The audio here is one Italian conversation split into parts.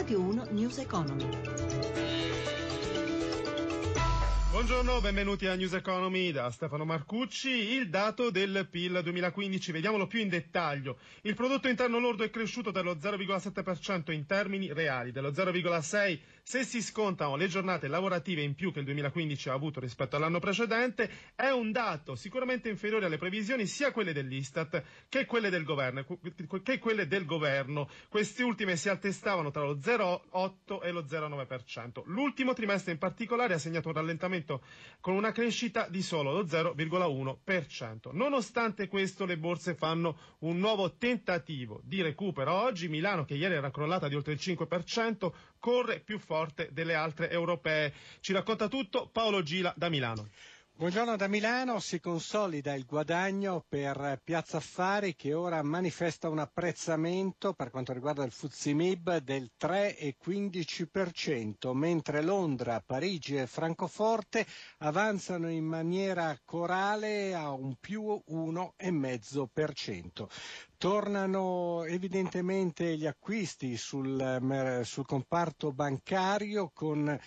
Radio 1 News Economy. Buongiorno, benvenuti a News Economy da Stefano Marcucci. Il dato del PIL 2015, vediamolo più in dettaglio. Il prodotto interno lordo è cresciuto dello 0,7% in termini reali, dello 0,6% se si scontano le giornate lavorative in più che il 2015 ha avuto rispetto all'anno precedente. È un dato sicuramente inferiore alle previsioni, sia quelle dell'Istat che quelle del governo. Queste ultime si attestavano tra lo 0,8% e lo 0,9%. L'ultimo trimestre in particolare ha segnato un rallentamento con una crescita di solo lo 0,1%. Nonostante questo, le borse fanno un nuovo tentativo di recupero. Oggi Milano, che ieri era crollata di oltre il 5%, corre più forte delle altre europee. Ci racconta tutto Paolo Gila da Milano. Buongiorno da Milano, si consolida il guadagno per Piazza Affari, che ora manifesta un apprezzamento per quanto riguarda il FTSE MIB del 3,15%, mentre Londra, Parigi e Francoforte avanzano in maniera corale a un più 1,5%. Tornano evidentemente gli acquisti sul comparto bancario, con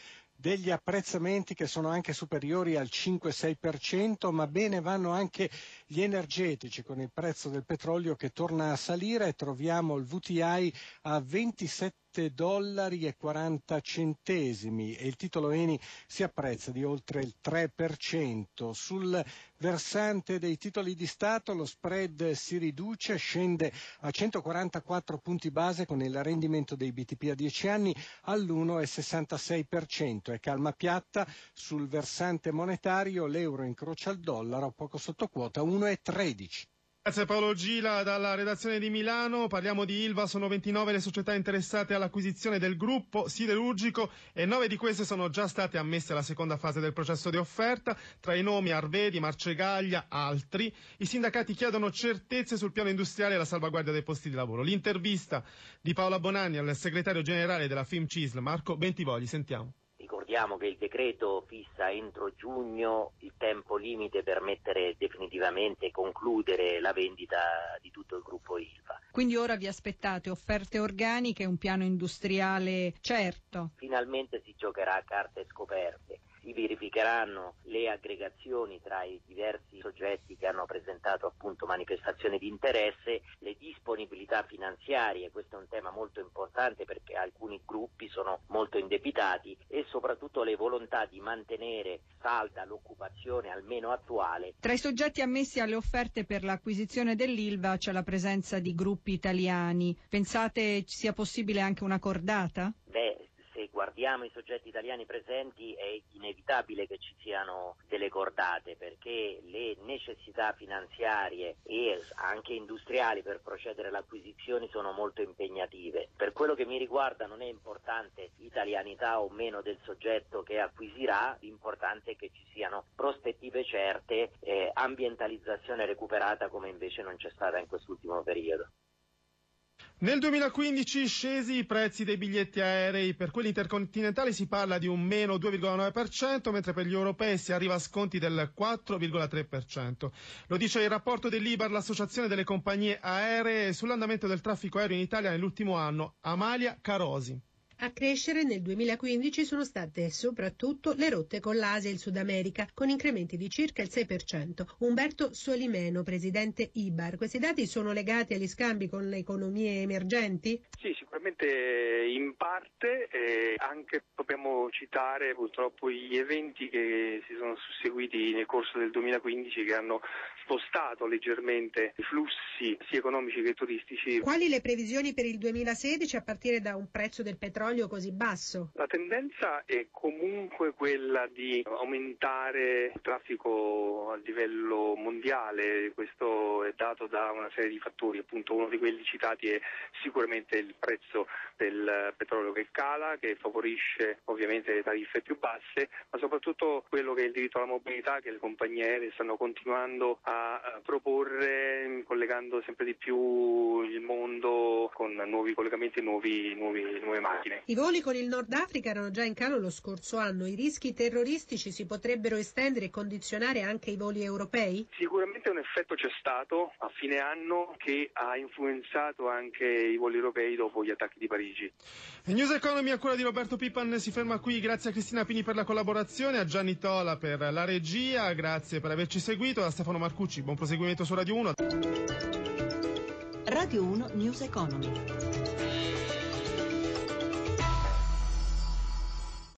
degli apprezzamenti che sono anche superiori al 5-6%, ma bene vanno anche gli energetici, con il prezzo del petrolio che torna a salire e troviamo il WTI a $27,40 e il titolo ENI si apprezza di oltre il 3%. Sul versante dei titoli di Stato lo spread si riduce, scende a 144 punti base con il rendimento dei BTP a 10 anni all'1,66%. È calma piatta. Sul versante monetario l'euro incrocia il dollaro poco sotto quota 1,13. Grazie Paolo Gila dalla redazione di Milano. Parliamo di ILVA, sono 29 le società interessate all'acquisizione del gruppo siderurgico e 9 di queste sono già state ammesse alla seconda fase del processo di offerta, tra i nomi Arvedi, Marcegaglia, altri. I sindacati chiedono certezze sul piano industriale e la salvaguardia dei posti di lavoro. L'intervista di Paola Bonanni al segretario generale della FIMCISL, Marco Bentivogli, sentiamo. Ricordiamo che il decreto fissa entro giugno il tempo limite per mettere definitivamente e concludere la vendita di tutto il gruppo ILVA. Quindi ora vi aspettate offerte organiche e un piano industriale certo? Finalmente si giocherà a carte scoperte. Si verificheranno le aggregazioni tra i diversi soggetti che hanno presentato appunto manifestazioni di interesse, le disponibilità finanziarie, questo è un tema molto importante perché alcuni gruppi sono molto indebitati, e soprattutto le volontà di mantenere salda l'occupazione almeno attuale. Tra i soggetti ammessi alle offerte per l'acquisizione dell'ILVA c'è la presenza di gruppi italiani. Pensate sia possibile anche una cordata? Se guardiamo i soggetti italiani presenti è inevitabile che ci siano delle cordate, perché le necessità finanziarie e anche industriali per procedere all'acquisizione sono molto impegnative. Per quello che mi riguarda non è importante l'italianità o meno del soggetto che acquisirà, l'importante è che ci siano prospettive certe, ambientalizzazione recuperata come invece non c'è stata in quest'ultimo periodo. Nel 2015 scesi i prezzi dei biglietti aerei, per quelli intercontinentali si parla di un meno 2,9%, mentre per gli europei si arriva a sconti del 4,3%. Lo dice il rapporto dell'Ibar, l'associazione delle compagnie aeree, sull'andamento del traffico aereo in Italia nell'ultimo anno. Amalia Carosi. A crescere nel 2015 sono state soprattutto le rotte con l'Asia e il Sud America, con incrementi di circa il 6%. Umberto Solimeno, presidente Ibar. Questi dati sono legati agli scambi con le economie emergenti? Sì, sicuramente in parte, anche dobbiamo citare purtroppo gli eventi che si sono susseguiti nel corso del 2015, che hanno spostato leggermente i flussi sia economici che turistici. Quali le previsioni per il 2016 a partire da un prezzo del petrolio così basso? La tendenza è comunque quella di aumentare il traffico a livello mondiale, questo è dato da una serie di fattori, appunto uno di quelli citati è sicuramente il prezzo del petrolio che cala, che favorisce ovviamente le tariffe più basse, ma soprattutto quello che è il diritto alla mobilità che le compagnie aeree stanno continuando a proporre, collegando sempre di più il mondo con nuovi collegamenti e nuove macchine. I voli con il Nord Africa erano già in calo lo scorso anno. I rischi terroristici si potrebbero estendere e condizionare anche i voli europei? Sicuramente un effetto c'è stato a fine anno che ha influenzato anche i voli europei dopo gli attentati attacchi di Parigi. News Economy a cura di Roberto Pipan si ferma qui, grazie a Cristina Pini per la collaborazione, a Gianni Tola per la regia, grazie per averci seguito, a Stefano Marcucci buon proseguimento su Radio 1. Radio 1 News Economy.